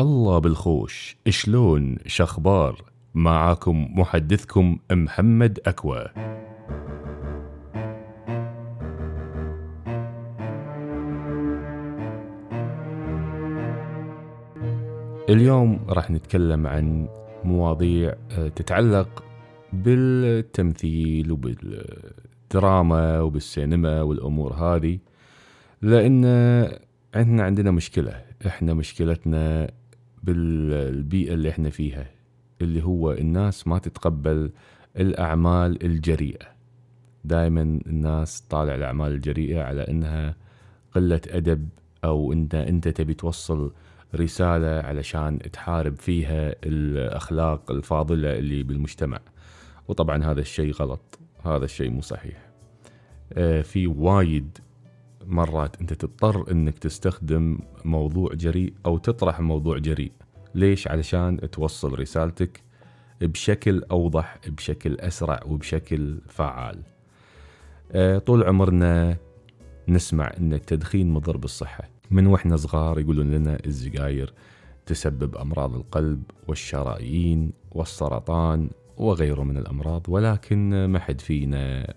الله بالخوش، شلون شخبار؟ معاكم محدثكم محمد أكوى. اليوم راح نتكلم عن مواضيع تتعلق بالتمثيل وبالدراما وبالسينما والأمور هذه، لأن عندنا مشكلة. احنا مشكلتنا بالبيئة اللي احنا فيها، اللي هو الناس ما تتقبل الأعمال الجريئة. دائما الناس طالع الأعمال الجريئة على أنها قلة أدب، أو أنت تبي توصل رسالة علشان تحارب فيها الأخلاق الفاضلة اللي بالمجتمع. وطبعا هذا الشيء غلط، هذا الشيء مو صحيح. في وايد مرات أنت تضطر أنك تستخدم موضوع جريء أو تطرح موضوع جريء. ليش؟ علشان توصل رسالتك بشكل أوضح، بشكل أسرع، وبشكل فعال. طول عمرنا نسمع أن التدخين مضر بالصحة. من وإحنا صغار يقولون لنا السجاير تسبب أمراض القلب والشرايين والسرطان وغيره من الأمراض، ولكن ما حد فينا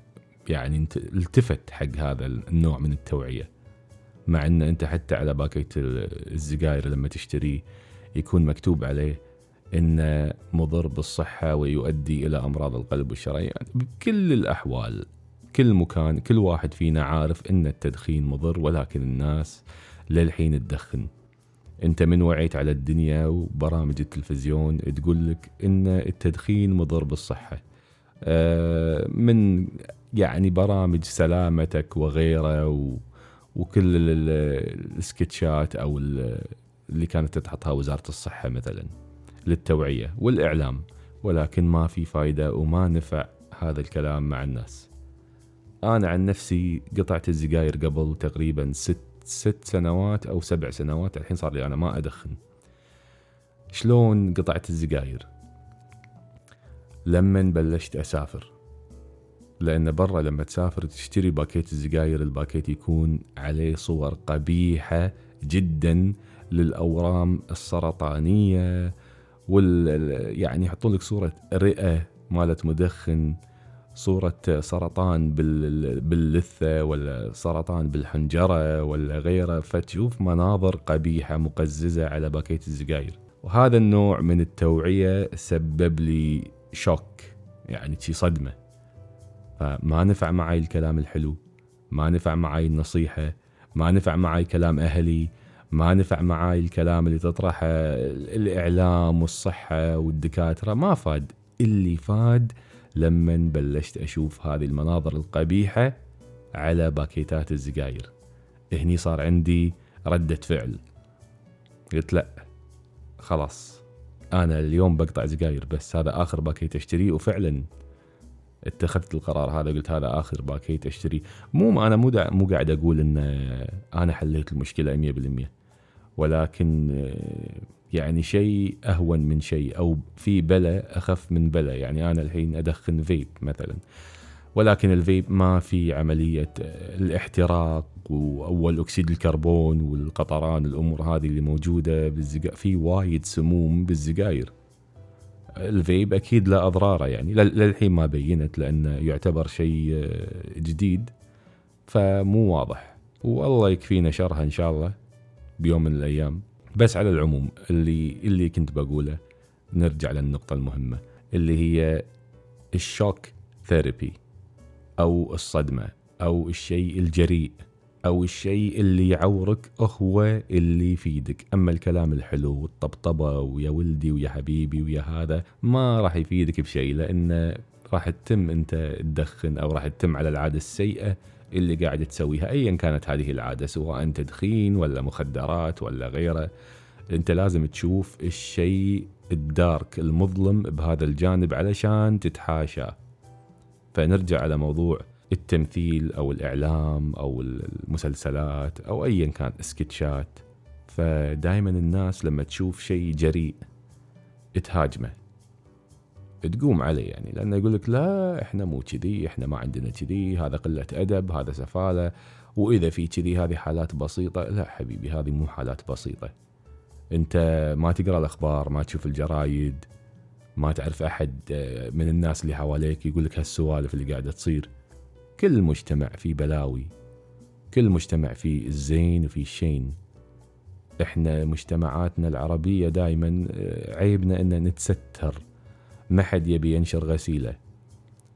يعني التفت حق هذا النوع من التوعية. مع أن أنت حتى على باكية السجاير لما تشتريه يكون مكتوب عليه إنه مضر بالصحة ويؤدي إلى أمراض القلب والشرايين. بكل الأحوال، كل مكان، كل واحد فينا عارف إن التدخين مضر، ولكن الناس للحين تدخن. أنت من وعيت على الدنيا وبرامج التلفزيون تقول لك إن التدخين مضر بالصحة، من يعني برامج سلامتك وغيره، وكل السكتشات أو اللي كانت تحطها وزارة الصحة مثلا للتوعية والإعلام، ولكن ما في فايدة وما نفع هذا الكلام مع الناس. أنا عن نفسي قطعت السجاير قبل تقريبا ست سنوات أو 7 سنوات. الحين صار لي أنا ما أدخن. شلون قطعت السجاير؟ لما بلشت أسافر، لأن برا لما تسافر تشتري باكيت السجاير، الباكيت يكون عليه صور قبيحة جدا للأورام السرطانية، يعني يحطون لك صورة رئة مالت مدخن، صورة سرطان باللثة، ولا سرطان بالحنجرة، ولا غيره. فتشوف مناظر قبيحة مقززة على باكيت السجاير. وهذا النوع من التوعية سبب لي شوك، يعني شي صدمة. فما نفع معي الكلام الحلو، ما نفع معي النصيحة، ما نفع معي كلام أهلي، ما نفع معي الكلام اللي تطرحه الإعلام والصحة والدكاترة. ما فاد. اللي فاد لما بلشت أشوف هذه المناظر القبيحة على باكيتات السجاير، هني صار عندي ردة فعل. قلت لا، خلاص أنا اليوم بقطع سجاير، بس هذا آخر باكيت أشتريه. وفعلا اتخذت القرار هذا، قلت هذا آخر باكيت أشتريه. أنا مو قاعد أقول إن أنا حليت المشكلة 100%، ولكن يعني شيء أهون من شيء، أو في بلا أخف من بلا. يعني أنا الحين أدخن فيب مثلا، ولكن الفيب ما في عملية الاحتراق وأول أكسيد الكربون والقطران، الأمور هذه اللي موجودة بالسجاير. في وايد سموم بالسجاير. الفيب أكيد لا أضراره، يعني للحين ما بينت، لأنه يعتبر شيء جديد فمو واضح، والله يكفينا شرها إن شاء الله بيوم من الأيام. بس على العموم اللي كنت بقوله، نرجع للنقطة المهمة اللي هي الشوك ثيرابي، أو الصدمة، أو الشيء الجريء، أو الشيء اللي يعورك هو اللي يفيدك. أما الكلام الحلو والطبطبة ويا ولدي ويا حبيبي ويا هذا ما راح يفيدك بشيء، لأن راح تتم أنت تدخن، أو راح تتم على العادة السيئة اللي قاعد تسويها أيا كانت هذه العادة، سواء تدخين ولا مخدرات ولا غيره. أنت لازم تشوف الشيء الدارك المظلم بهذا الجانب علشان تتحاشى. فنرجع على موضوع التمثيل أو الإعلام أو المسلسلات أو أيا كان سكتشات. فدايما الناس لما تشوف شيء جريء تهاجمه، تقوم عليه، يعني لأنه يقولك لا إحنا مو كذي، إحنا ما عندنا كذي، هذا قلة أدب، هذا سفالة، وإذا في كذي هذه حالات بسيطة. لا حبيبي، هذه مو حالات بسيطة. انت ما تقرأ الاخبار، ما تشوف الجرايد، ما تعرف احد من الناس اللي حواليك يقولك هالسوالف اللي قاعدة تصير. كل مجتمع فيه بلاوي، كل مجتمع فيه الزين وفيه الشين. احنا مجتمعاتنا العربية دائما عيبنا ان نتستر، ما حد يبي ينشر غسيلة،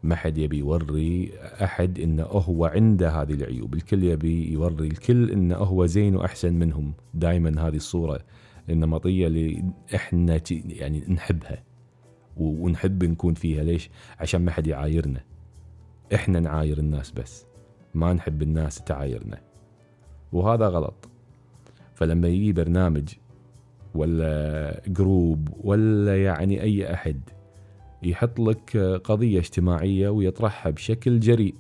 ما حد يبي يوري احد انه هو عنده هذه العيوب. الكل يبي يوري الكل انه هو زين واحسن منهم. دائما هذه الصورة النمطية اللي احنا يعني نحبها ونحب نكون فيها. ليش؟ عشان ما حد يعايرنا، احنا نعاير الناس بس ما نحب الناس تعايرنا، وهذا غلط. فلما يجي برنامج ولا جروب ولا يعني اي احد يحط لك قضية اجتماعية ويطرحها بشكل جريء،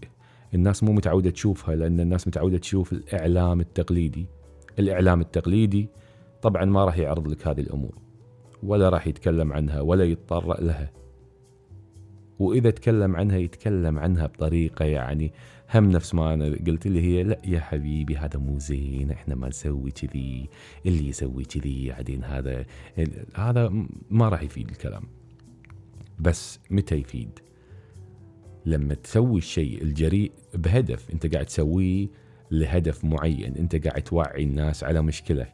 الناس مو متعودة تشوفها، لان الناس متعودة تشوف الاعلام التقليدي. الاعلام التقليدي طبعا ما راح يعرض لك هذه الامور، ولا راح يتكلم عنها ولا يتطرق لها، واذا تكلم عنها يتكلم عنها بطريقة يعني هم نفس ما انا قلت اللي هي لا يا حبيبي هذا مو زين، احنا ما نسوي كذي، اللي يسوي كذي عادين، هذا ما راح يفيد الكلام. بس متى يفيد؟ لما تسوي الشيء الجريء بهدف، انت قاعد تسويه لهدف معين، انت قاعد توعي الناس على مشكلة،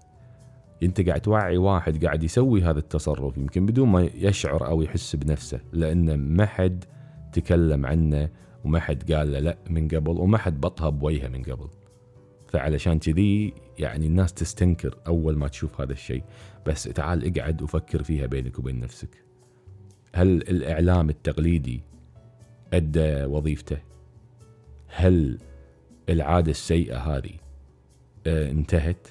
انت قاعد توعي واحد قاعد يسوي هذا التصرف يمكن بدون ما يشعر او يحس بنفسه، لان ما حد تكلم عنه وما حد قال له لا من قبل وما حد بطها بويها من قبل. فعلشان كذي يعني الناس تستنكر اول ما تشوف هذا الشيء. بس تعال اقعد وفكر فيها بينك وبين نفسك، هل الإعلام التقليدي أدى وظيفته؟ هل العادة السيئة هذه انتهت؟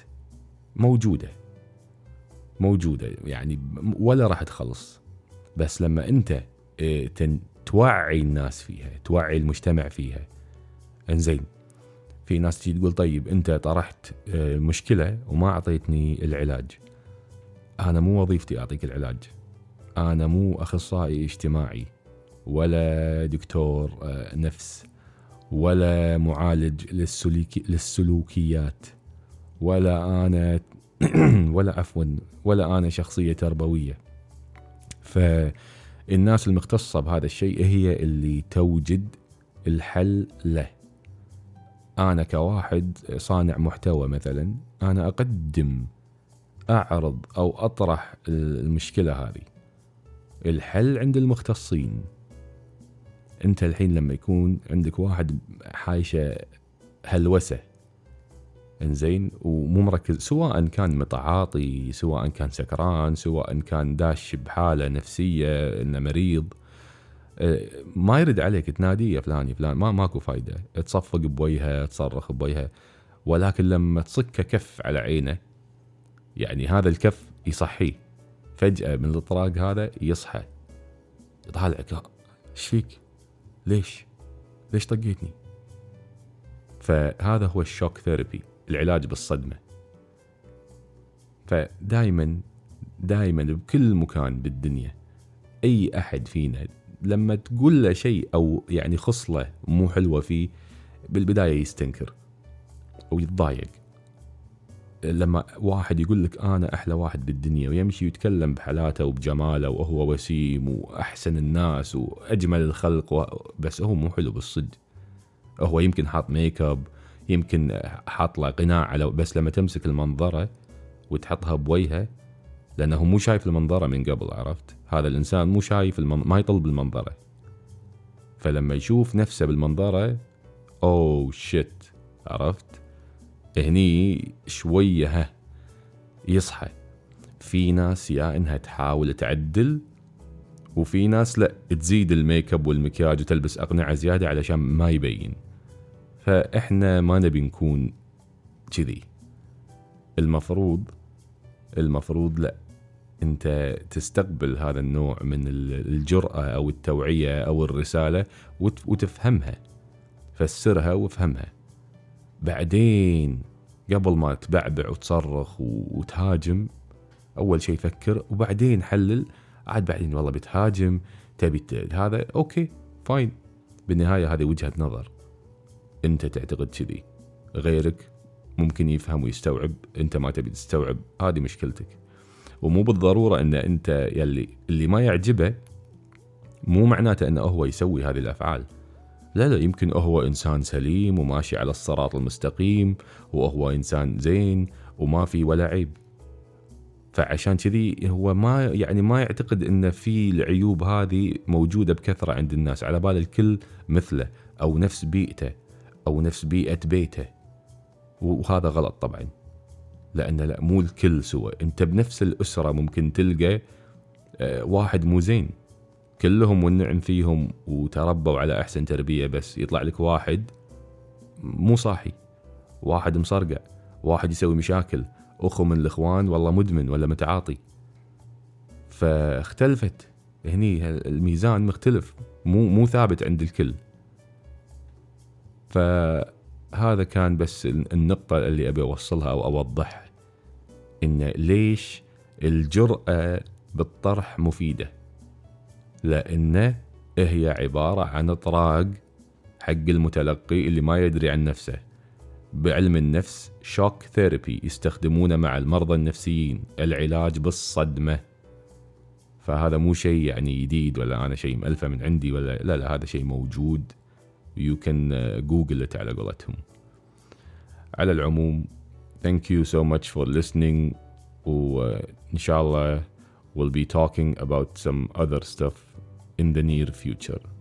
موجودة يعني ولا راح تخلص. بس لما أنت توعي الناس فيها، توعي المجتمع فيها، إنزين في ناس تجي تقول طيب أنت طرحت مشكلة وما أعطيتني العلاج، أنا مو وظيفتي أعطيك العلاج، أنا مو أخصائي اجتماعي ولا دكتور نفس ولا معالج للسلوكيات ولا أنا شخصية تربوية. فالناس المختصة بهذا الشيء هي اللي توجد الحل له. أنا كواحد صانع محتوى مثلا، أنا أعرض أو أطرح المشكلة هذه، الحل عند المختصين. انت الحين لما يكون عندك واحد حايشة هلوسة انزين ومو مركز، سواء كان متعاطي، سواء كان سكران، سواء كان داش بحالة نفسية انه مريض، ما يرد عليك تناديه فلاني فلان، ماكو فايدة، تصفق بويها، تصرخ بويها. ولكن لما تصكه كف على عينه، يعني هذا الكف يصحيه فجأة من الاطراق هذا، يصحى يطالعك، ايش فيك؟ ليش طقيتني؟ فهذا هو الشوك ثيرابي، العلاج بالصدمة. فدايما بكل مكان بالدنيا اي احد فينا لما تقول له شيء او يعني خصلة مو حلوة فيه، بالبداية يستنكر او يتضايق. لما واحد يقول لك أنا أحلى واحد بالدنيا ويمشي يتكلم بحالاته وبجماله وهو وسيم وأحسن الناس وأجمل الخلق بس هو مو حلو بالصدق، هو يمكن حاط ميكاب، يمكن حاط له قناع على، بس لما تمسك المنظرة وتحطها بوجهه، لأنه مو شايف المنظرة من قبل، عرفت؟ هذا الإنسان مو شايف ما يطلب المنظرة، فلما يشوف نفسه بالمنظرة أوه شيت، عرفت؟ هني شوية يصحى. في ناس يا انها تحاول تعدل، وفي ناس لا تزيد الميك اب والمكياج وتلبس اقنعة زيادة علشان ما يبين. فاحنا ما نبي نكون كذي. المفروض لا، انت تستقبل هذا النوع من الجرأة او التوعية او الرسالة وتفهمها، فسرها وفهمها. بعدين قبل ما تبعبع وتصرخ وتهاجم، أول شيء فكر وبعدين حلل. عاد بعدين والله بتهاجم، تبي هذا، أوكي فاين، بالنهاية هذه وجهة نظر، أنت تعتقد كذي، غيرك ممكن يفهم ويستوعب، أنت ما تبي تستوعب، هذه مشكلتك. ومو بالضرورة ان انت يلي اللي ما يعجبه مو معناته انه هو يسوي هذه الافعال. لا لا، يمكن هو انسان سليم وماشي على الصراط المستقيم وهو انسان زين وما في ولا عيب. فعشان كذي هو ما يعني ما يعتقد ان في العيوب هذه موجودة بكثرة عند الناس، على بال الكل مثله او نفس بيئته او نفس بيئة بيته. وهذا غلط طبعا، لان لا مو الكل سوى. انت بنفس الاسرة ممكن تلقى واحد مو زين كلهم والنعم فيهم وتربوا على احسن تربية، بس يطلع لك واحد مو صاحي، واحد مصرقع، واحد يسوي مشاكل، اخو من الاخوان والله مدمن ولا متعاطي. فاختلفت هني الميزان مختلف، مو ثابت عند الكل. فهذا كان بس النقطة اللي ابي اوصلها او اوضحها، ان ليش الجرأة بالطرح مفيدة، لانه هي عبارة عن اطراق حق المتلقي اللي ما يدري عن نفسه. بعلم النفس شوك ثيرابي يستخدمونه مع المرضى النفسيين، العلاج بالصدمة. فهذا مو شيء يعني جديد ولا أنا شيء مألفة من عندي ولا لا، هذا شيء موجود، you can google it على قولتهم. على العموم thank you so much for listening، وإن شاء الله we'll be talking about some other stuff in the near future.